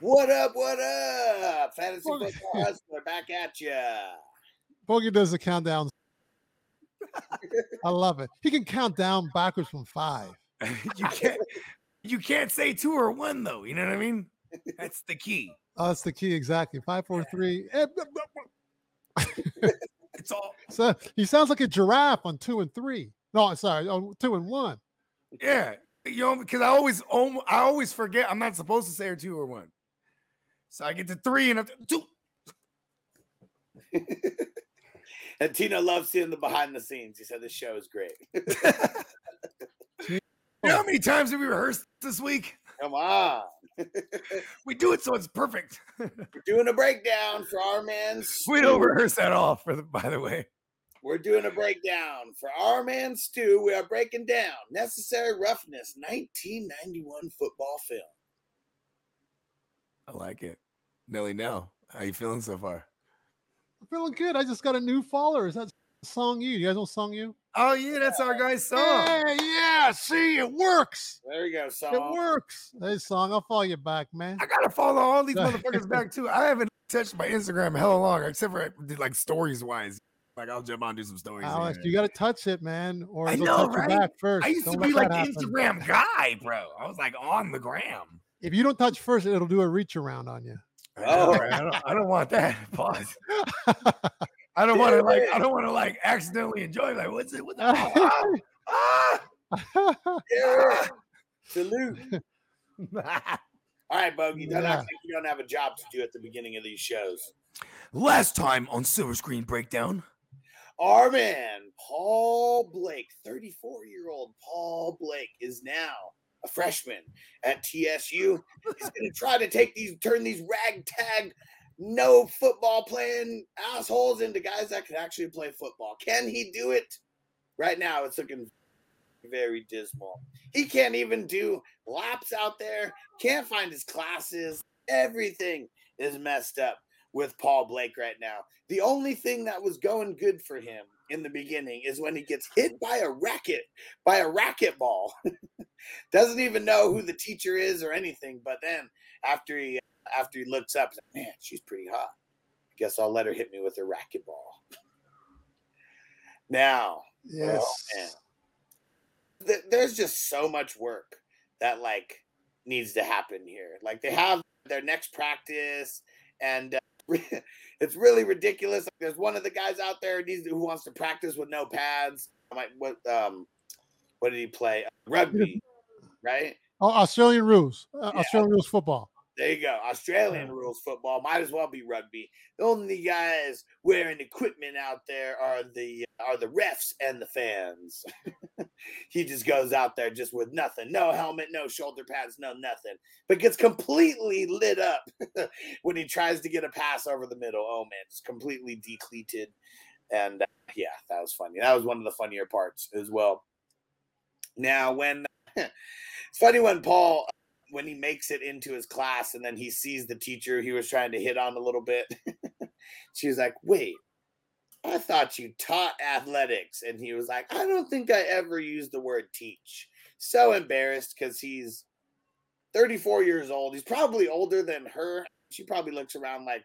What up, Fantasy Football Hustler, back at ya. Boogie does the countdown. I love it. He can count down backwards from five. You can't say 2 or 1 though. You know what I mean? That's the key. Oh, that's the key, exactly. 5, 4, 3. It's all. So he sounds like a giraffe on 2 and 3. No, sorry, on 2 and 1. Yeah, you know, because I always forget I'm not supposed to say 2 or 1. So I get to 3 and I'm 2. And Tina loves seeing the behind the scenes. He said the show is great. You know how many times have we rehearsed this week? Come on. We do it so it's perfect. We're doing a breakdown for our man Stu. We don't rehearse that off, by the way. We're doing a breakdown for our man Stu. We are breaking down Necessary Roughness, 1991 football film. I like it. Nelly, now, how you feeling so far? I'm feeling good. I just got a new follower. Is that Song You? You guys know Song You? Oh, yeah, that's our guy's Song. Yeah, see, it works. There you go, Song. It works. Hey, Song, I'll follow you back, man. I got to follow all these motherfuckers back, too. I haven't touched my Instagram hella long, except for, like, stories-wise. Like, I'll jump on and do some stories. Alex, you got to touch it, man, or it'll touch you back first. I used to be, like, the Instagram guy, bro. I was, like, on the gram. If you don't touch first, it'll do a reach around on you. Oh, I don't want that. Pause. I don't want to accidentally enjoy. Like, what's it? What the? Yeah. Salute. All right, Bogey. That looks like you don't have a job to do at the beginning of these shows. Last time on Silver Screen Breakdown, our man Paul Blake, 34-year-old Paul Blake, is now a freshman at TSU. He's going to try to turn these ragtag, no football playing assholes into guys that can actually play football. Can he do it? Right now, it's looking very dismal. He can't even do laps out there. Can't find his classes. Everything is messed up with Paul Blake right now. The only thing that was going good for him in the beginning is when he gets hit by a racquetball. Doesn't even know who the teacher is or anything. But then after he looks up, he's like, man, she's pretty hot. I guess I'll let her hit me with a racquetball. Now, yes, oh, there's just so much work that like needs to happen here. Like they have their next practice, and it's really ridiculous. Like, there's one of the guys out there who wants to practice with no pads. I'm like, what did he play? Rugby. Right? Oh, Australian rules. Yeah. Australian rules football. There you go. Australian rules football. Might as well be rugby. The only guys wearing equipment out there are the refs and the fans. He just goes out there just with nothing. No helmet, no shoulder pads, no nothing. But gets completely lit up when he tries to get a pass over the middle. Oh, man. It's completely depleted. And, yeah, that was funny. That was one of the funnier parts as well. Now, it's funny when Paul, when he makes it into his class and then he sees the teacher he was trying to hit on a little bit, she was like, wait, I thought you taught athletics. And he was like, I don't think I ever used the word teach. So embarrassed because he's 34 years old. He's probably older than her. She probably looks around like,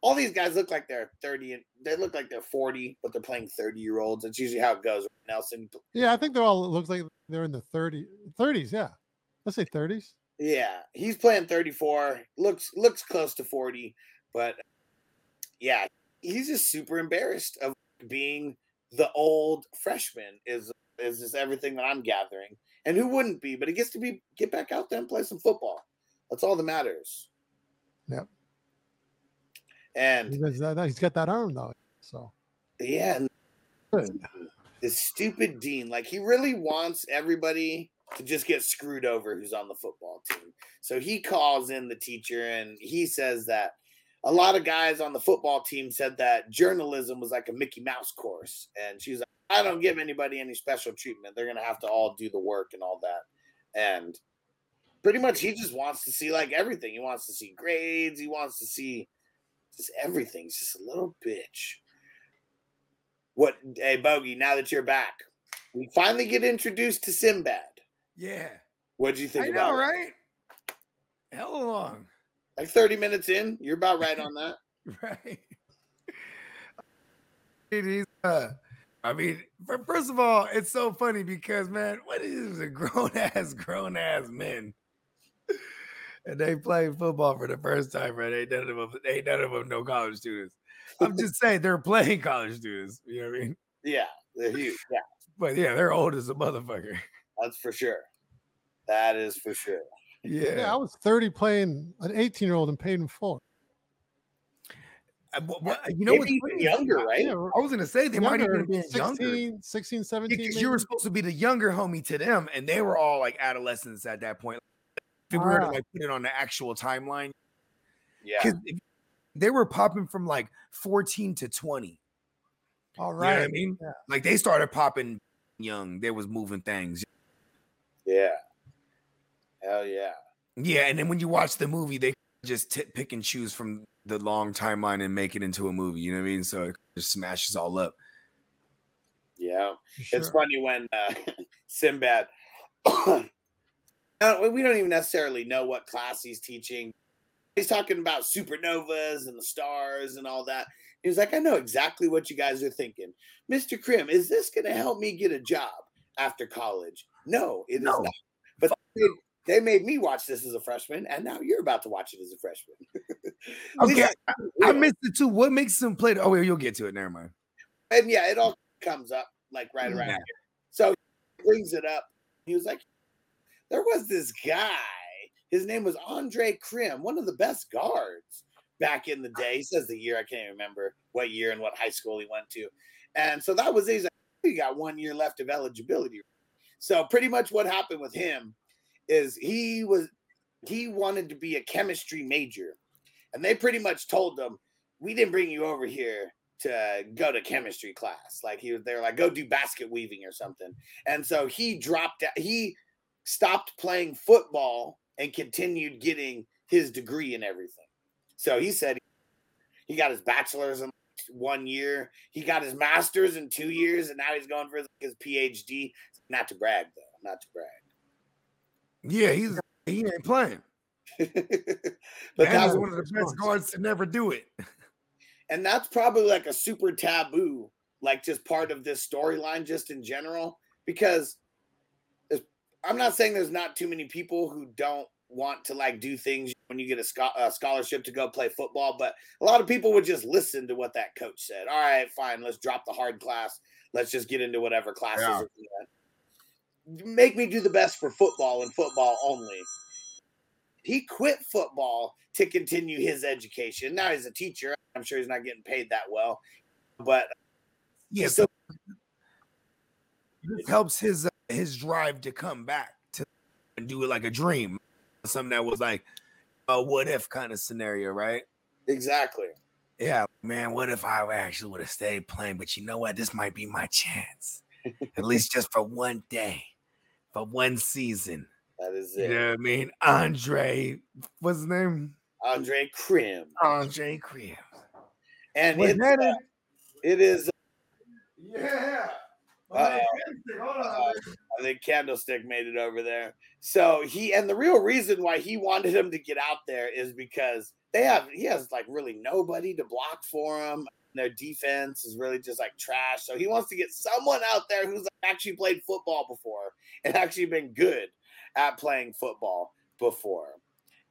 all these guys look like they're 30 and they look like they're 40, but they're playing 30-year-olds. That's usually how it goes. Nelson. Yeah, I think they all look like they're in the 30s. Yeah, let's say 30s. Yeah, he's playing 34. Looks close to 40, but yeah, he's just super embarrassed of being the old freshman. Is just everything that I'm gathering, and who wouldn't be? But he gets to get back out there and play some football. That's all that matters. Yep. And he's got that arm though, so yeah. The stupid dean, like he really wants everybody to just get screwed over who's on the football team. So he calls in the teacher and he says that a lot of guys on the football team said that journalism was like a Mickey Mouse course, and she's like, I don't give anybody any special treatment. They're gonna have to all do the work and all that. And pretty much he just wants to see like everything. He wants to see grades. He wants to see just everything. He's just a little bitch. What? Hey, Bogey, now that you're back, we finally get introduced to Sinbad. Yeah. What'd you think about it? Right? Hell long. Like 30 minutes in, you're about right on that. Right. It is. I mean, first of all, it's so funny because, man, what is a grown ass men? And they play football for the first time, right? Ain't none of them no college students. I'm just saying they're playing college students. You know what I mean? Yeah, they're huge. Yeah. But yeah, they're old as a motherfucker. That's for sure. That is for sure. Yeah, I was 30 playing an 18-year-old and Peyton Full. You know, maybe what's younger, right? Yeah, I was going to say they might even be 16, 17. Because you were supposed to be the younger homie to them, and they were all like adolescents at that point. If we were to like put it on the actual timeline, yeah, they were popping from like 14 to 20. All right, you know what I mean, yeah. Like they started popping young. They was moving things. Yeah. Hell yeah. Yeah, and then when you watch the movie, they just pick and choose from the long timeline and make it into a movie. You know what I mean? So it just smashes all up. Yeah. Sure. It's funny when Sinbad, we don't even necessarily know what class he's teaching. He's talking about supernovas and the stars and all that. He was like, I know exactly what you guys are thinking. Mr. Krimm, is this going to help me get a job after college? No, it is not. But they made me watch this as a freshman, and now you're about to watch it as a freshman. Okay, I missed it too. What makes them play? Oh, wait, you'll get to it. Never mind. And yeah, it all comes up like right around here. So he brings it up. He was like, there was this guy. His name was Andre Krimm, one of the best guards back in the day. He says the year. I can't remember what year and what high school he went to. And so that was it. He's like, you got 1 year left of eligibility. So pretty much what happened with him is he wanted to be a chemistry major, and they pretty much told him, we didn't bring you over here to go to chemistry class. Like they were like, go do basket weaving or something. And so he dropped out. He stopped playing football and continued getting his degree and everything. So he said he got his bachelor's in 1 year, he got his master's in 2 years, and now he's going for his PhD. Not to brag though, not to brag. Yeah, he ain't playing. But that's one of the best guards to never do it. And that's probably like a super taboo, like just part of this storyline just in general, because I'm not saying there's not too many people who don't want to like do things when you get a scholarship to go play football, but a lot of people would just listen to what that coach said. All right, fine, let's drop the hard class. Let's just get into whatever classes are doing. Make me do the best for football and football only. He quit football to continue his education. Now he's a teacher. I'm sure he's not getting paid that well, but yeah, so this helps his drive to come back to and do it like a dream, something that was like a what if kind of scenario, right? Exactly. Yeah, man. What if I actually would have stayed playing? But you know what? This might be my chance, at least just for one day. For one season. That is it. You know what I mean? Andre, what's his name? Andre Krimm. Andre Krimm. And it is. Yeah. I think Candlestick made it over there. So the real reason why he wanted him to get out there is because he has like really nobody to block for him. Their defense is really just like trash. So he wants to get someone out there who's actually played football before and actually been good at playing football before.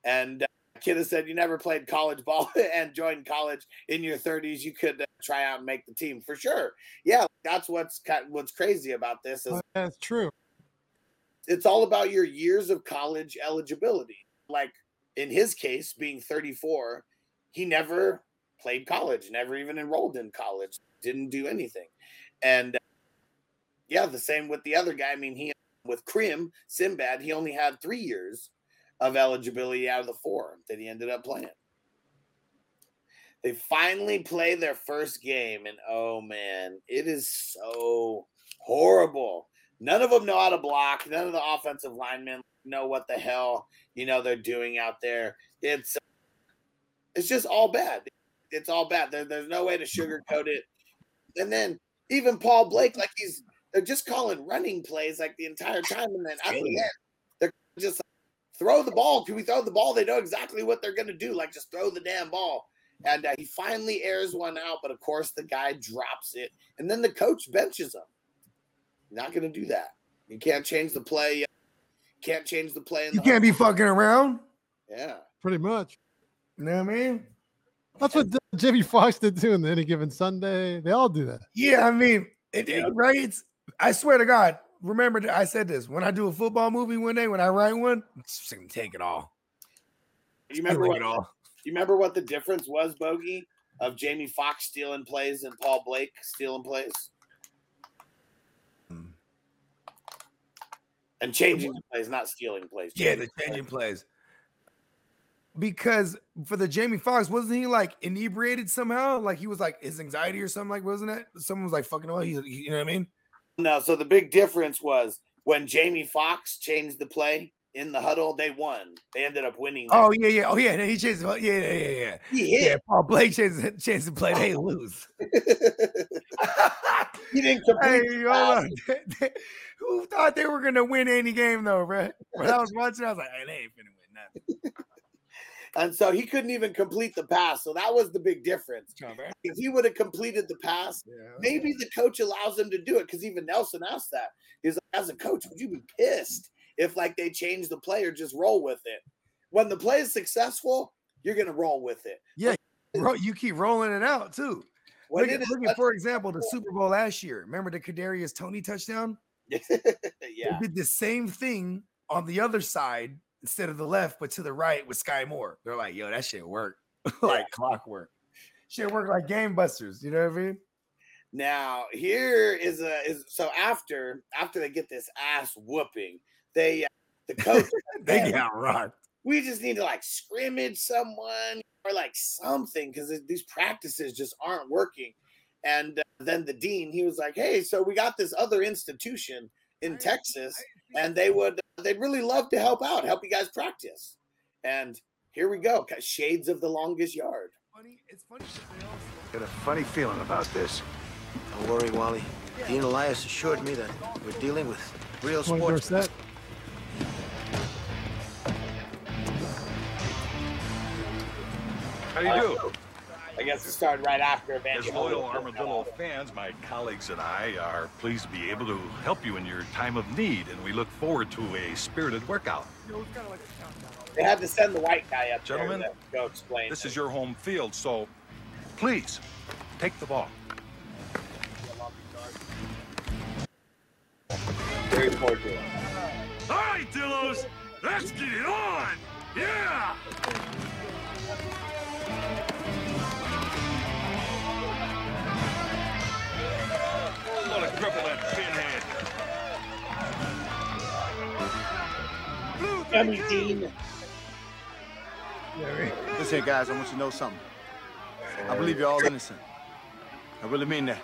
And Kidda said, you never played college ball and joined college in your 30s. You could try out and make the team for sure. Yeah, that's what's crazy about this. Is that's true. It's all about your years of college eligibility. Like in his case, being 34, he never played college, never even enrolled in college, didn't do anything. And the same with the other guy. I mean, Sinbad, he only had 3 years of eligibility out of the 4 that he ended up playing. They finally play their first game, and oh man, it is so horrible. None of them know how to block. None of the offensive linemen know what the hell, they're doing out there. It's just all bad. It's all bad. There's no way to sugarcoat it. And then even Paul Blake, like they're just calling running plays like the entire time. And then at the end, they're just throw the ball. Can we throw the ball? They know exactly what they're going to do. Like, just throw the damn ball. And he finally airs one out, but of course the guy drops it. And then the coach benches him. You're not going to do that. You can't change the play. Can't change the play. You can't be fucking around. Yeah. Pretty much. You know what I mean? That's what Jimmy Fox did too in Any Given Sunday. They all do that. Yeah, I mean, right? It's, I swear to God, remember I said this. When I do a football movie one day, when I write one, I'm just going to take it all. You remember what the difference was, Bogey, of Jamie Foxx stealing plays and Paul Blake stealing plays? And changing plays, not stealing plays. Yeah, the changing plays. Because for the Jamie Foxx, wasn't he like inebriated somehow? Like he was like his anxiety or something, like, wasn't it? Someone was like fucking all, you know what I mean? No, so the big difference was when Jamie Foxx changed the play in the huddle, they won. They ended up winning. Oh, yeah. Oh, yeah. He changed the yeah. He hit. Yeah, Paul Blake changed the play. They lose. He didn't complete. Hey, who thought they were going to win any game, though, bro? When I was watching, I was like, hey, they ain't finna win nothing. And so he couldn't even complete the pass. So that was the big difference. If he would have completed the pass, maybe the coach allows him to do it. Because even Nelson asked that. He's like, as a coach, would you be pissed if like they change the play or just roll with it? When the play is successful, you're going to roll with it. Yeah, bro, you keep rolling it out too. Look at, for example, the Super Bowl last year. Remember the Kadarius Toney touchdown? Yeah. They did the same thing on the other side. Instead of the left, but to the right with Sky Moore. They're like, yo, that shit worked. Like clockwork. Shit worked like game busters. You know what I mean? Now, here is so after they get this ass whooping, they the coach they got rocked. We just need to like scrimmage someone or like something because these practices just aren't working. And then the dean, he was like, hey, so we got this other institution in Texas, and they'd really love to help out, help you guys practice. And here we go, shades of The Longest Yard. It's funny. Got a funny feeling about this. Don't worry, Wally. Dean Elias assured me that we're dealing with real sports. How do you do? I guess it started right after Evangelista. As loyal Armadillo fans, my colleagues and I are pleased to be able to help you in your time of need, and we look forward to a spirited workout. They had to send the white guy up. Gentlemen, there to go explain. This is your home field, so please take the ball. Very poor deal. All right, Dillos, let's get it on! Yeah! What a cripple that pinhead. Listen here, guys, I want you to know something. I believe you're all innocent. I really mean that.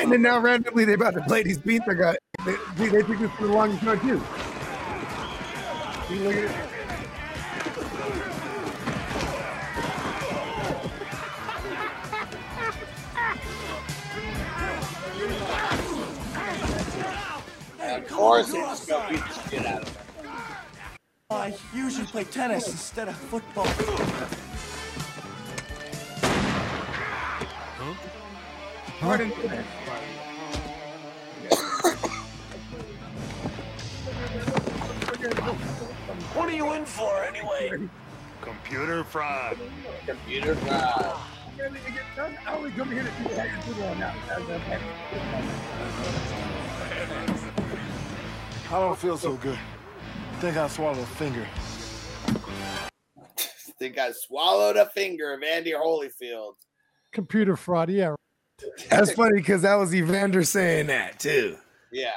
And then now randomly they're about to play these beats I got. They took this for the longest yard too. You look at it. Of course, it's going to beat the shit out of it. I usually play tennis instead of football. Huh? Pardon? What are you in for, anyway? Computer fraud. Computer fraud. I only come here to do that. I don't feel so good. Think I swallowed a finger. Think I swallowed a finger of Andy Holyfield. Computer fraud, yeah. That's funny because that was Evander saying that too. Yeah.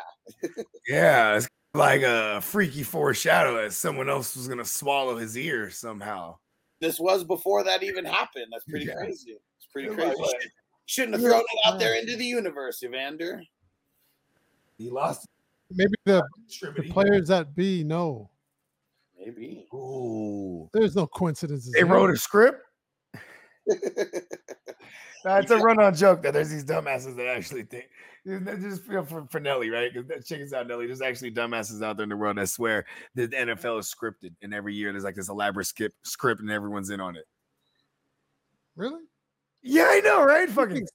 Yeah, it's like a freaky foreshadow that someone else was gonna swallow his ear somehow. This was before that even happened. That's pretty crazy. It's pretty crazy. Shouldn't have thrown it out there into the universe, Evander. He lost it. Maybe the players that be know. Maybe. Ooh. There's no coincidences. They wrote a script? It's a run-on joke that there's these dumbasses that actually think. Just feel for Nelly, right? Because check this out, Nelly. There's actually dumbasses out there in the world that swear that the NFL is scripted, and every year there's like this elaborate script, and everyone's in on it. Really? Yeah, I know, right? Fucking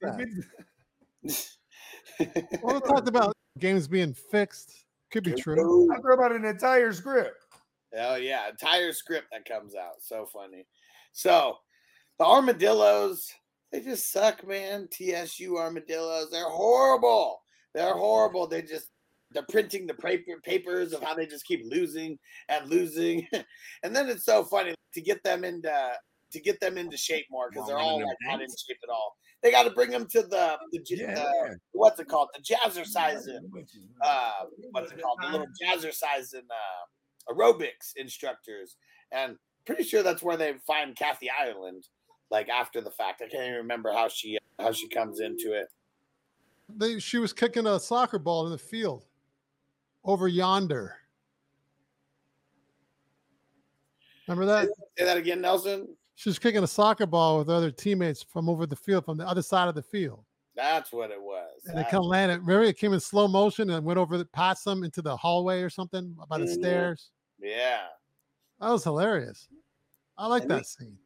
Well, we talked about games being fixed. Could be true. I thought about an entire script. Oh yeah, entire script that comes out. So funny. So the Armadillos, they just suck, man. TSU Armadillos, they're horrible. They're horrible. They're printing the papers of how they just keep losing, and then it's so funny to get them into shape more, because they're all like not in shape at all. They got to bring them to the what's it called? The jazzercising. What's it called? The little jazzercising aerobics instructors, and pretty sure that's where they find Kathy Ireland. Like after the fact, I can't even remember how she comes into it. She was kicking a soccer ball in the field over yonder. Remember that? Say that again, Nelson. She was kicking a soccer ball with other teammates from over the field, from the other side of the field. That's what it was. And it kind of landed. Remember, it came in slow motion and went over the possum into the hallway or something by the stairs. Yeah. That was hilarious. I like that scene.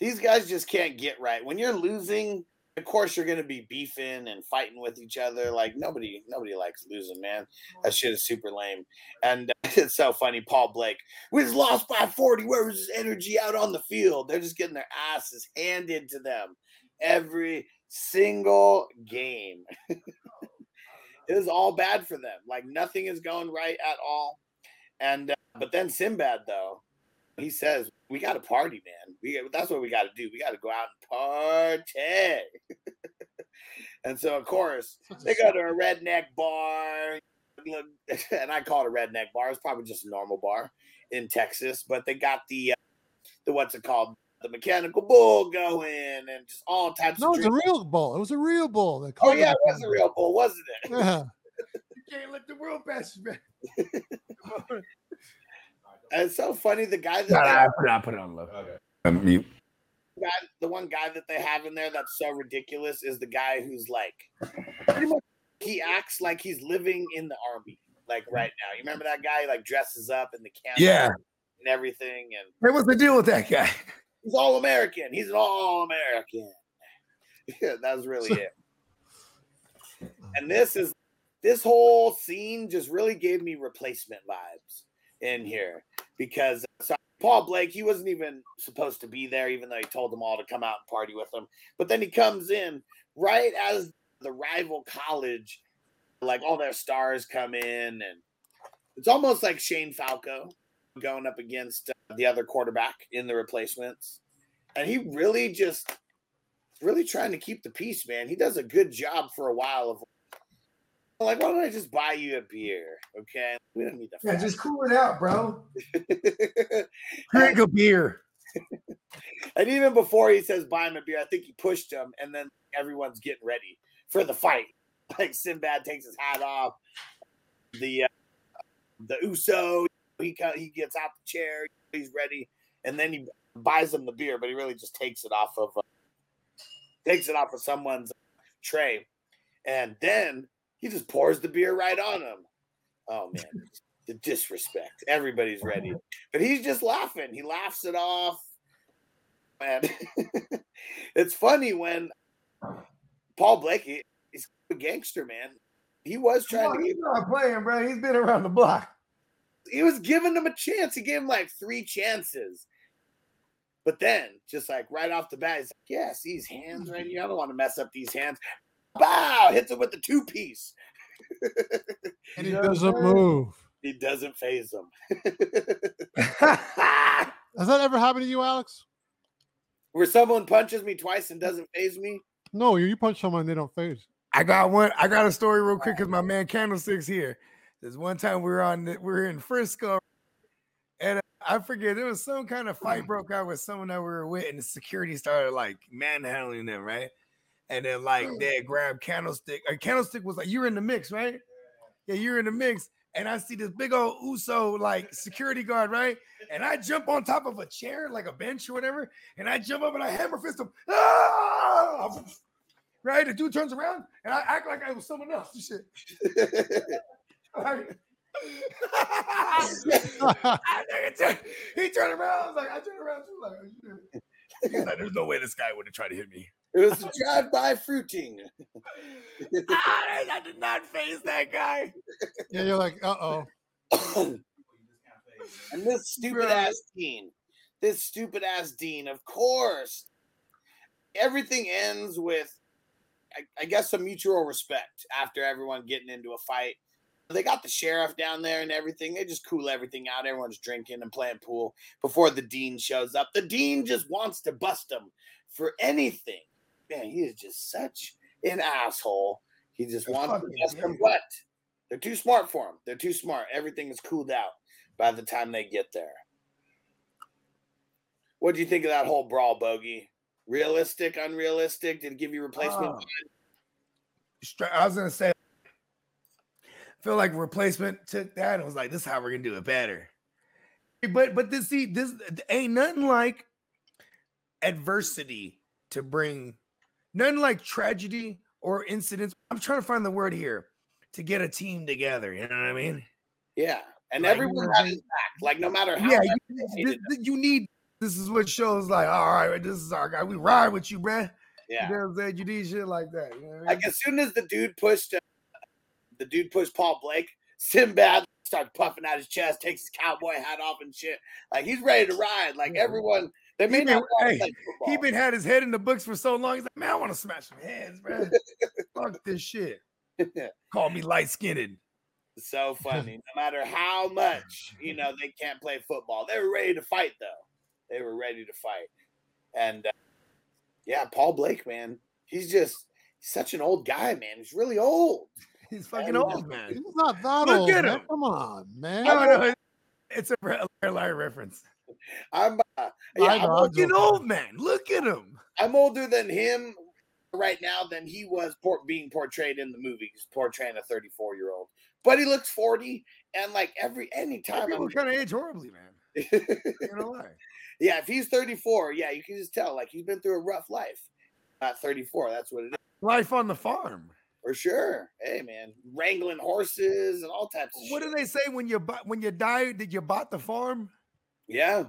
These guys just can't get right. When you're losing, of course you're going to be beefing and fighting with each other. Like nobody likes losing, man. That shit is super lame. And it's so funny. Paul Blake, we just lost by 40. Where was his energy out on the field? They're just getting their asses handed to them every single game. It is all bad for them. Like nothing is going right at all. And but then Sinbad, though, he says, we got to party, man. That's what we got to do. We got to go out and party. And so, of course, they go to a redneck bar. And I call it a redneck bar. It's probably just a normal bar in Texas. But they got the what's it called? The mechanical bull going and just all types of drinks. No, it's a real bull. It was a real bull. Oh, yeah, it was a real bull, wasn't it? Yeah. You can't let the world pass you, man. Come on. And it's so funny. The guy that put it on low. Okay. Mute. The one guy that they have in there that's so ridiculous is the guy who's like, pretty much, he acts like he's living in the army, like right now. You remember that guy? He like dresses up in the camp, and everything. And hey, what's the deal with that guy? He's all American. He's an all American. Yeah, that was really it. And this whole scene just really gave me Replacement vibes in here, because Paul Blake, he wasn't even supposed to be there, even though he told them all to come out and party with him. But then he comes in right as the rival college, like all their stars come in, and it's almost like Shane Falco going up against the other quarterback in The Replacements. And he really just really trying to keep the peace, man. He does a good job for a while of like, why don't I just buy you a beer? Okay, we don't need that. Yeah, just cool it out, bro. Drink a beer. And even before he says buy him a beer, I think he pushed him, and then everyone's getting ready for the fight. Like Sinbad takes his hat off. The Uso, he gets out the chair, he's ready, and then he buys him the beer, but he really just takes it off of someone's tray, and then he just pours the beer right on him. Oh, man, the disrespect. Everybody's ready. But he's just laughing. He laughs it off. Man, it's funny when Paul Blake, he's a gangster, man. He was trying to get not playing, bro. He's been around the block. He was giving him a chance. He gave him like 3 chances. But then, just like right off the bat, he's like, yes, these hands right here. I don't want to mess up these hands. Bow! Hits him with the 2-piece. And he doesn't move. He doesn't phase him. Has that ever happened to you, Alex? Where someone punches me twice and doesn't phase me? No, you punch someone and they don't phase. I got a story real quick, because my man Candlestick's here. There's one time we were in Frisco, and I forget, there was some kind of fight broke out with someone that we were with, and the security started like manhandling them, right? And then, like, they grabbed Candlestick. Candlestick was like, you're in the mix, right? Yeah, you're in the mix. and I see this big old Uso like security guard, right? And I jump on top of a chair, like a bench or whatever, and I jump up and I hammer fist him. Ah! Right? The dude turns around and I act like I was someone else and shit. Like, he turned around. I was like, I turned around too. Like, are you doing? He's like, there's no way this guy would have tried to hit me. It was a drive-by fruiting. I did not face that guy. Yeah, you're like, uh-oh. And this stupid-ass Dean. This stupid-ass Dean, of course. Everything ends with, I guess, some mutual respect after everyone getting into a fight. They got the sheriff down there and everything. They just cool everything out. Everyone's drinking and playing pool before the Dean shows up. The Dean just wants to bust them for anything. Man, he is just such an asshole. He just wants to bust them, but they're too smart for him. They're too smart. Everything is cooled out by the time they get there. What do you think of that whole brawl, Bogey? Realistic, unrealistic? Did it give you replacement? I was going to say, feel like Replacement took that and was like, this is how we're gonna do it better. But this, see, this ain't nothing like adversity to bring, nothing like tragedy or incidents. I'm trying to find the word here to get a team together. You know what I mean? Yeah, and like, everyone has his back. Like no matter how. Yeah, you need. This is what shows like. All right, this is our guy. We ride with you, bruh. Yeah, you know what I'm saying? You need shit like that. You know what I mean? Like as soon as the dude pushed. The dude pushed Paul Blake. Sinbad starts puffing out his chest, takes his cowboy hat off and shit. Like he's ready to ride. Like everyone, they made him. He been had his head in the books for so long. He's like, man, I want to smash some heads, man. Fuck this shit. Call me light skinned. So funny. No matter how much they can't play football, they were ready to fight though. They were ready to fight. And yeah, Paul Blake, man, he's such an old guy, man. He's really old. He's fucking old, man. He's not that old. Look at him. Come on, man. No. It's a Larry reference. I'm fucking old, man. Look at him. I'm older than him right now than he was being portrayed in the movie. He's portraying a 34-year-old. But he looks 40, and like anytime. People kind of age horribly, man. You know why? Yeah, if he's 34, yeah, you can just tell. Like, he's been through a rough life. Not 34, that's what it is. Life on the farm. For sure. Hey, man. Wrangling horses and all types of shit. What do they say when you die, did you bought the farm? Yeah.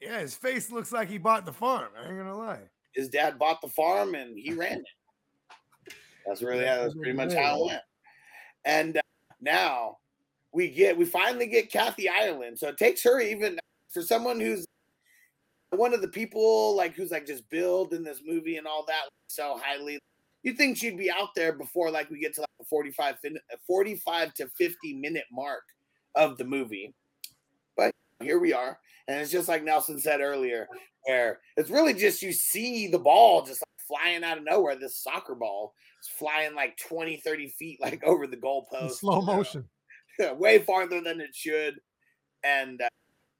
Yeah, his face looks like he bought the farm. I ain't going to lie. His dad bought the farm and he ran it. That's pretty much how it went. And now we finally get Kathy Ireland. So it takes her even for someone who's one of the people like who's like just billed in this movie and all that so highly. You'd think she'd be out there before like we get to like the 45 to 50 minute mark of the movie. But here we are. And it's just like Nelson said earlier, where it's really just you see the ball just like flying out of nowhere. This soccer ball is flying like 20, 30 feet like over the goalpost. In slow motion. Way farther than it should. And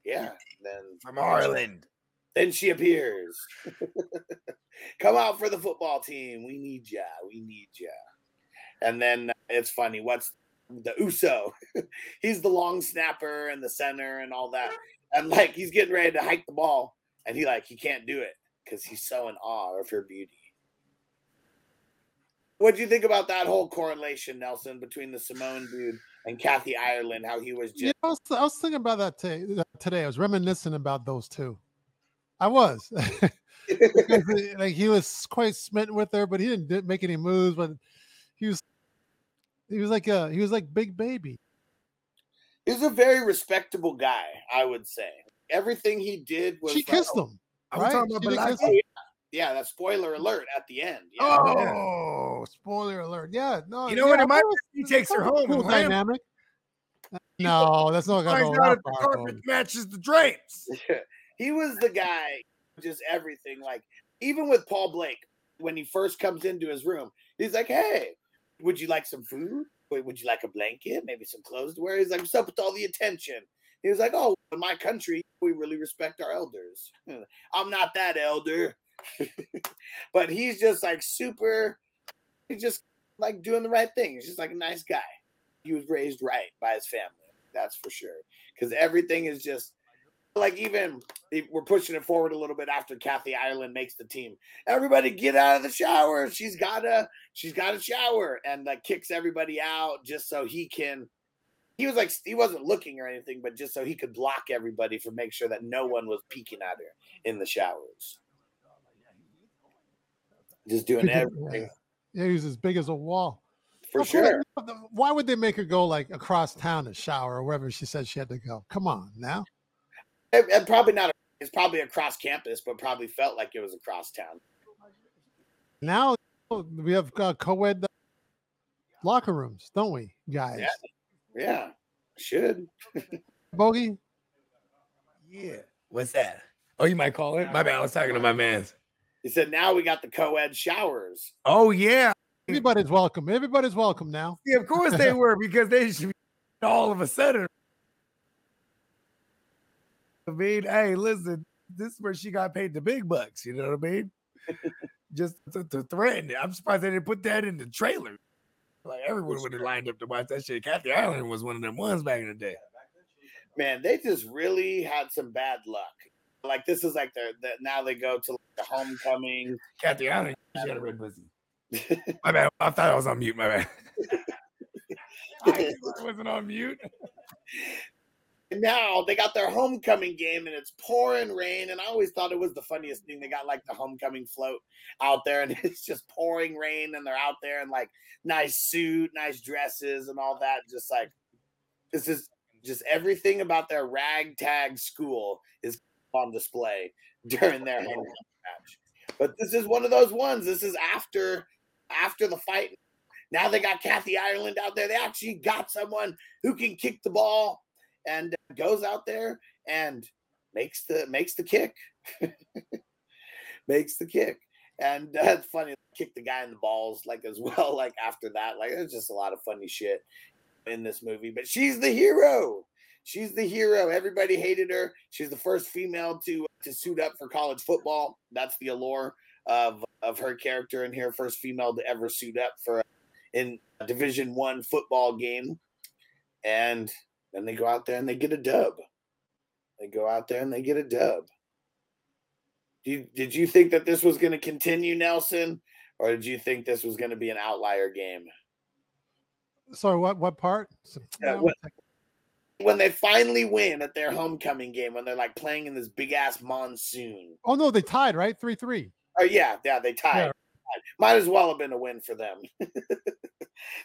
yeah. Then from Ireland. Then she appears. Come out for the football team. We need ya. We need ya. And then it's funny. What's the Uso? He's the long snapper and the center and all that. And like he's getting ready to hike the ball, and he can't do it because he's so in awe of her beauty. What do you think about that whole correlation, Nelson, between the Samoan dude and Kathy Ireland? How he was just. Yeah, I was thinking about that today. I was reminiscing about those two. I was like he was quite smitten with her, but he didn't make any moves. But he was like Big Baby. He was a very respectable guy, I would say. Everything he did was she kissed him. Right? I'm talking about yeah, that spoiler alert at the end. Yeah. Oh, spoiler alert! Yeah, no, what? It might be he takes her home. Cool dynamic. No, that's not going to go. The carpet matches the drapes. He was the guy, just everything. Like, even with Paul Blake, when he first comes into his room, he's like, hey, would you like some food? Would you like a blanket? Maybe some clothes to wear? He's like, what's up with all the attention? He was like, oh, in my country, we really respect our elders. I'm not that elder. But he's just like super, he's just like doing the right thing. He's just like a nice guy. he was raised right by his family. That's for sure. Because everything is just like, even we're pushing it forward a little bit after Kathy Ireland makes the team. Everybody get out of the shower. She's gotta shower, and like kicks everybody out just so he can. He was like, he wasn't looking or anything, but just so he could block everybody from make sure that no one was peeking at her in the showers. Just doing everything. Yeah, he was as big as a wall. For sure. Why would they make her go like across town to shower or wherever she said she had to go? Come on now. And probably not. It's probably across campus, but probably felt like it was across town. Now we have co-ed locker rooms, don't we, guys? Yeah. Should. Bogey? Yeah. What's that? Oh, you might call it? My bad. I was talking to my man's. He said, now we got the co-ed showers. Oh, yeah. Everybody's welcome. Everybody's welcome now. Yeah, of course they were, because they should be all of a sudden. I mean, hey, listen, this is where she got paid the big bucks. You know what I mean? Just to threaten it. I'm surprised they didn't put that in the trailer. Like, everyone would have lined up to watch that shit. Kathy Ireland was one of them ones back in the day. Man, they just really had some bad luck. Like, this is like the now they go to like the homecoming. Kathy Ireland, she had a red pussy. My bad. I thought I was on mute. My bad. I wasn't on mute. Now they got their homecoming game, and it's pouring rain. And I always thought it was the funniest thing. They got like the homecoming float out there, and it's just pouring rain, and they're out there in like nice suit, nice dresses, and all that. Just like, this is just everything about their ragtag school is on display during their homecoming match. But this is one of those ones. This is after the fight. Now they got Kathy Ireland out there. They actually got someone who can kick the ball, and goes out there and makes the kick. Makes the kick. And that's funny. Kick the guy in the balls like as well. Like after that, like there's just a lot of funny shit in this movie. But she's the hero. She's the hero. Everybody hated her. She's the first female to suit up for college football. That's the allure of her character in here. First female to ever suit up for in a Division I football game. And then they go out there and they get a dub. Did you think that this was going to continue, Nelson? Or did you think this was going to be an outlier game? Sorry, what part? When they finally win at their homecoming game, when they're like playing in this big ass monsoon. Oh no, they tied, right? 3-3. Oh yeah, they tied. Yeah. Might as well have been a win for them.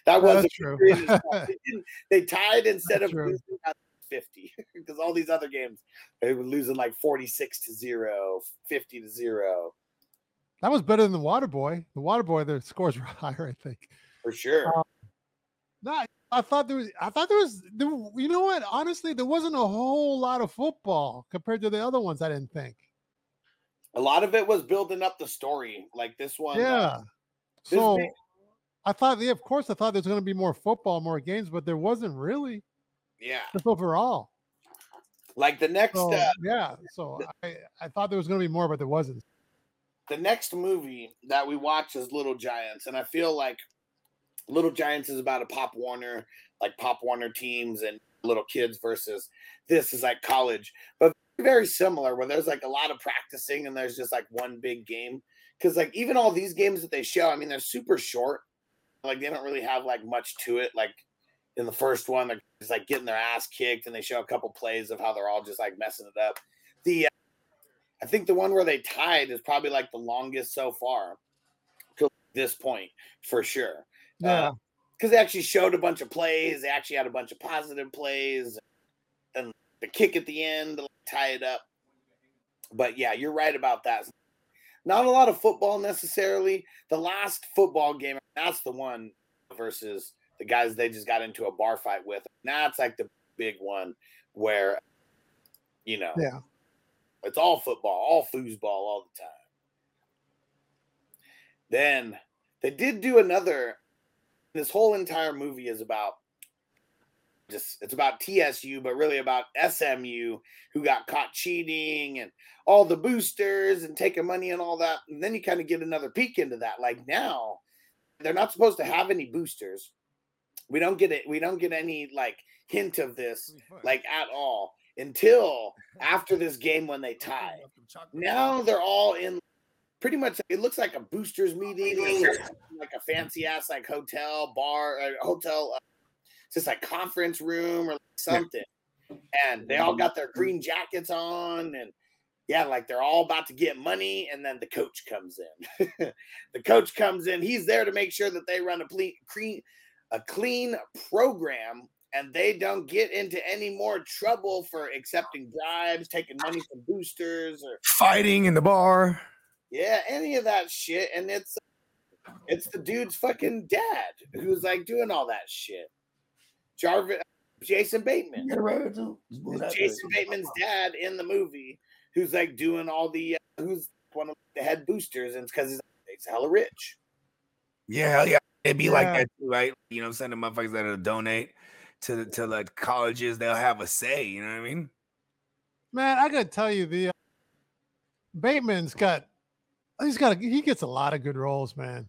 That wasn't true. They tied instead of losing 50, because all these other games they were losing like 46-0, 50-0. That was better than the Waterboy. The Waterboy, their scores were higher, I think. For sure. No. I thought there was. You know what? Honestly, there wasn't a whole lot of football compared to the other ones. I didn't think. A lot of it was building up the story, like this one. Yeah. I thought there's going to be more football, more games, but there wasn't really. Yeah. Just overall. Like the next. Yeah. So I thought there was going to be more, but there wasn't. The next movie that we watch is Little Giants, and I feel like Little Giants is about a Pop Warner, like Pop Warner teams and little kids, versus this is like college, but very similar, where there's like a lot of practicing and there's just like one big game. Because like even all these games that they show, I mean, they're super short. Like they don't really have like much to it. Like in the first one, they're just like getting their ass kicked, and they show a couple plays of how they're all just like messing it up. I think the one where they tied is probably like the longest so far to this point, for sure. Yeah, because they actually showed a bunch of plays. They actually had a bunch of positive plays, and the kick at the end to tie it up. But yeah, you're right about that. Not a lot of football necessarily. The last football game, that's the one versus the guys they just got into a bar fight with. Now it's like the big one where, you know, yeah, it's all football, all foosball, all the time. Then they did do another. This whole entire movie is about it's about TSU, but really about SMU, who got caught cheating and all the boosters and taking money and all that. And then you kind of get another peek into that. Like now, they're not supposed to have any boosters. We don't get it. We don't get any like hint of this like at all until after this game when they tie. Now they're all in. Pretty much, it looks like a boosters meeting, like a fancy ass like hotel bar, or hotel, it's just like conference room or like something. And they all got their green jackets on, and yeah, like they're all about to get money. And then the coach comes in. The coach comes in. He's there to make sure that they run a clean program, and they don't get into any more trouble for accepting bribes, taking money from boosters, or fighting in the bar. Yeah, any of that shit. And it's the dude's fucking dad who's like doing all that shit. Jason Bateman. It's Jason Bateman's dad in the movie who's like doing all the who's one of the head boosters, and it's because he's hella rich. Yeah, yeah. It'd be like that too, right? You know what I'm saying? The motherfuckers that'll donate to the colleges, they'll have a say, you know what I mean? Man, I gotta tell you, the Bateman's got he gets a lot of good roles, man.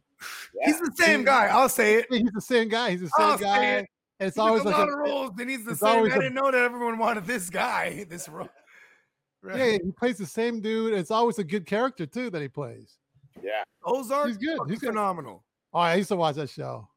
Yeah. He's the same guy. I'll say it. He's the same guy. He's the same guy. It. And it's always a lot of roles, and he's the same. I didn't know that everyone wanted this guy, this role. Right. Yeah, he plays the same dude. It's always a good character too that he plays. Yeah, Ozark. He's good. He's phenomenal. Oh, I used to watch that show.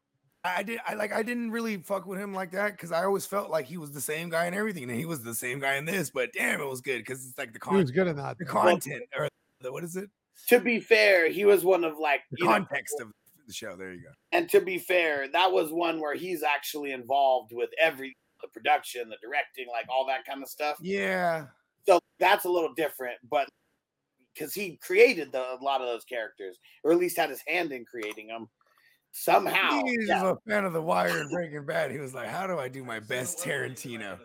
I didn't really fuck with him like that because I always felt like he was the same guy in everything, and he was the same guy in this. But damn, it was good because it's like the content. He was good or not. The content or the, what is it? To be fair, he was one of like the context of the show. There you go. And to be fair, that was one where he's actually involved with the production, the directing, like all that kind of stuff. Yeah. So that's a little different, but because he created a lot of those characters, or at least had his hand in creating them somehow. He's a fan of The Wire and Breaking Bad. He was like, "How do I do my best Tarantino?"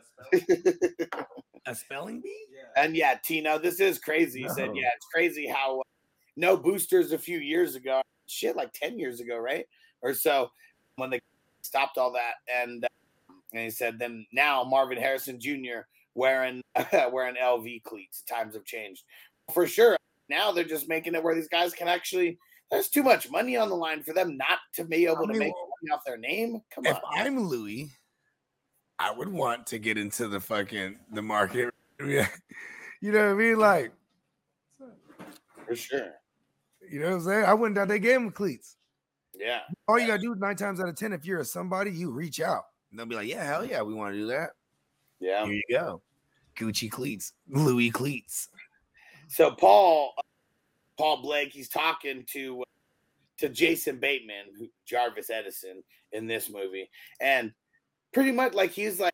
A spelling bee? And yeah, Tino, this is crazy. He said, "Yeah, it's crazy how." No boosters a few years ago, shit, like 10 years ago, right? Or so, when they stopped all that. And he said, then now Marvin Harrison Jr. wearing LV cleats. Times have changed. For sure. Now they're just making it where these guys can actually, there's too much money on the line for them not to be able to make money off their name. Come on. If I'm Louis, I would want to get into the fucking, the market. You know what I mean? Like. For sure. You know what I'm saying? I went down. They gave him cleats. Yeah. All you gotta do 9 times out of 10, if you're somebody, you reach out. And they'll be like, "Yeah, hell yeah, we want to do that." Yeah. Here you go. Gucci cleats, Louis cleats. So Paul Blake, he's talking to Jason Bateman, who Jarvis Edison in this movie, and pretty much like he's like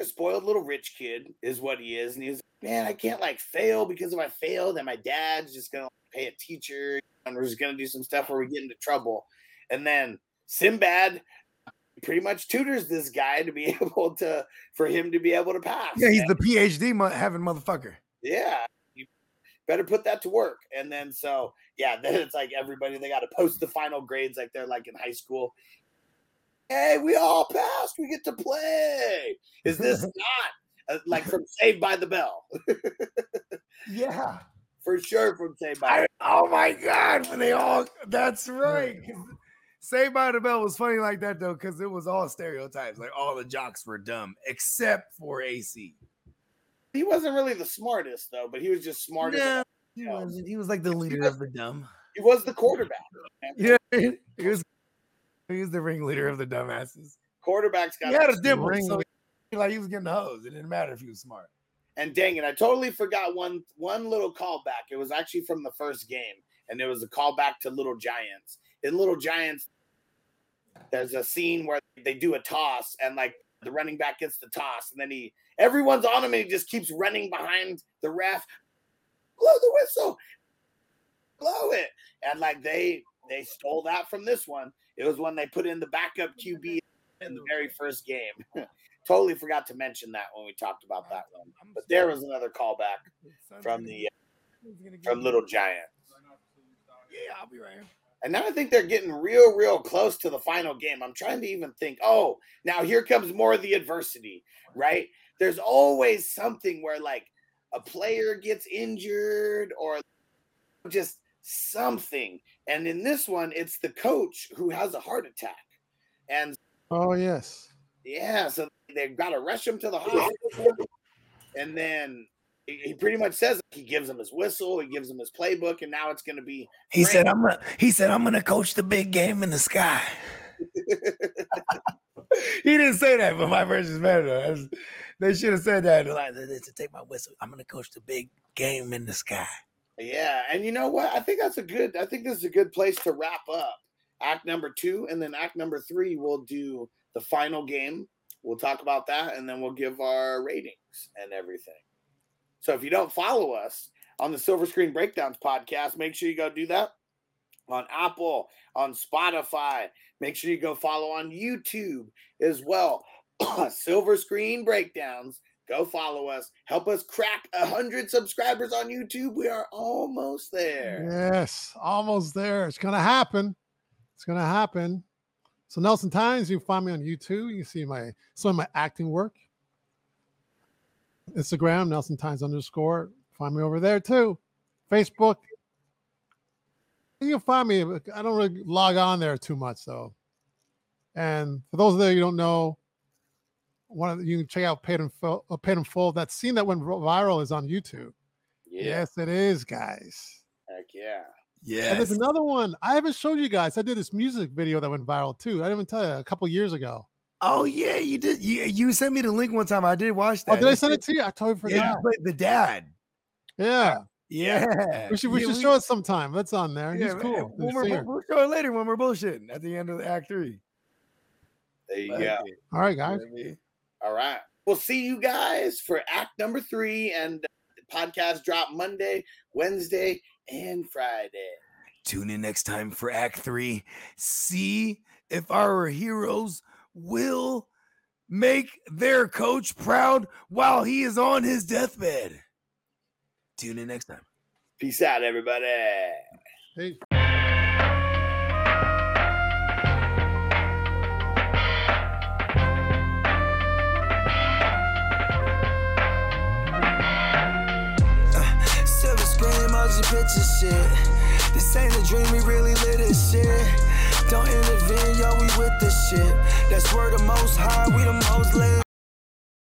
a spoiled little rich kid is what he is, and he's like, "Man, I can't like fail because if I fail, then my dad's just gonna." Pay a teacher, and we're just gonna do some stuff where we get into trouble. And then Sinbad pretty much tutors this guy to be able to, for him to be able to pass. Yeah, he's the PhD having motherfucker. Yeah, you better put that to work. And then so yeah, then it's like everybody, they got to post the final grades like they're like in high school. Hey, we all passed. We get to play. Is this not like from Saved by the Bell? Yeah. For sure, from Saved by the Bell. Oh my God, when they all—that's right. Saved by the Bell was funny like that though, because it was all stereotypes. Like all the jocks were dumb except for AC. He wasn't really the smartest though, but he was just smarter. Yeah, he wasn't. He was like the leader of the dumb. He was the quarterback. Yeah, he was the ringleader of the dumbasses. Quarterbacks got. He had a dimple, so he was getting hosed. It didn't matter if he was smart. And dang it, I totally forgot one little callback. It was actually from the first game, and it was a callback to Little Giants. In Little Giants, there's a scene where they do a toss, and like the running back gets the toss, and then everyone's on him, and he just keeps running behind the ref. Blow the whistle, blow it, and like they stole that from this one. It was when they put in the backup QB in the very first game. Totally forgot to mention that when we talked about that one, but there was another callback from Little Giants. Yeah, I'll be right here. And now I think they're getting real, real close to the final game. I'm trying to even think. Oh, now here comes more of the adversity, right? There's always something where like a player gets injured or just something. And in this one, it's the coach who has a heart attack, and Oh, yes. Yeah, so they've got to rush him to the hospital. And then he pretty much says he gives him his whistle, he gives him his playbook, and now it's going to be. He said, "I'm going to coach the big game in the sky." He didn't say that, but my version's better. They should have said that. Like, to take my whistle, I'm going to coach the big game in the sky. Yeah, and you know what? I think this is a good place to wrap up act number 2, and then act number 3 we'll do the final game. We'll talk about that, and then we'll give our ratings and everything. So if you don't follow us on the Silver Screen Breakdowns podcast, make sure you go do that on Apple, on Spotify. Make sure you go follow on YouTube as well. Silver Screen Breakdowns. Go follow us. Help us crack 100 subscribers on YouTube. We are almost there. Yes, almost there. It's going to happen. It's going to happen. So Nelson Tynes, you find me on YouTube. You see some of my acting work. Instagram, Nelson Tynes _. Find me over there too. Facebook. You'll find me. I don't really log on there too much though. And for those of you who don't know, you can check out Peyton Full. That scene that went viral is on YouTube. Yeah. Yes, it is, guys. Heck yeah. Yeah. And there's another one I haven't showed you guys. I did this music video that went viral too. I didn't even tell you a couple years ago. Oh yeah, you did. You sent me the link one time. I did watch that. Oh, did I send it to you? I totally forgot. Yeah, you played the dad. Yeah. We should show it sometime. That's on there. Yeah, he's cool. We'll show it later when we're bullshitting at the end of Act 3. There you go. All right, guys. All right. We'll see you guys for Act number 3, and the podcast drop Monday, Wednesday, and Friday. Tune in next time for Act 3. See if our heroes will make their coach proud while he is on his deathbed. Tune in next time. Peace out, everybody. Hey. Silver screen, motion picture shit. This ain't a dream, we really live this shit. Don't intervene, yo, we with this shit. That's word of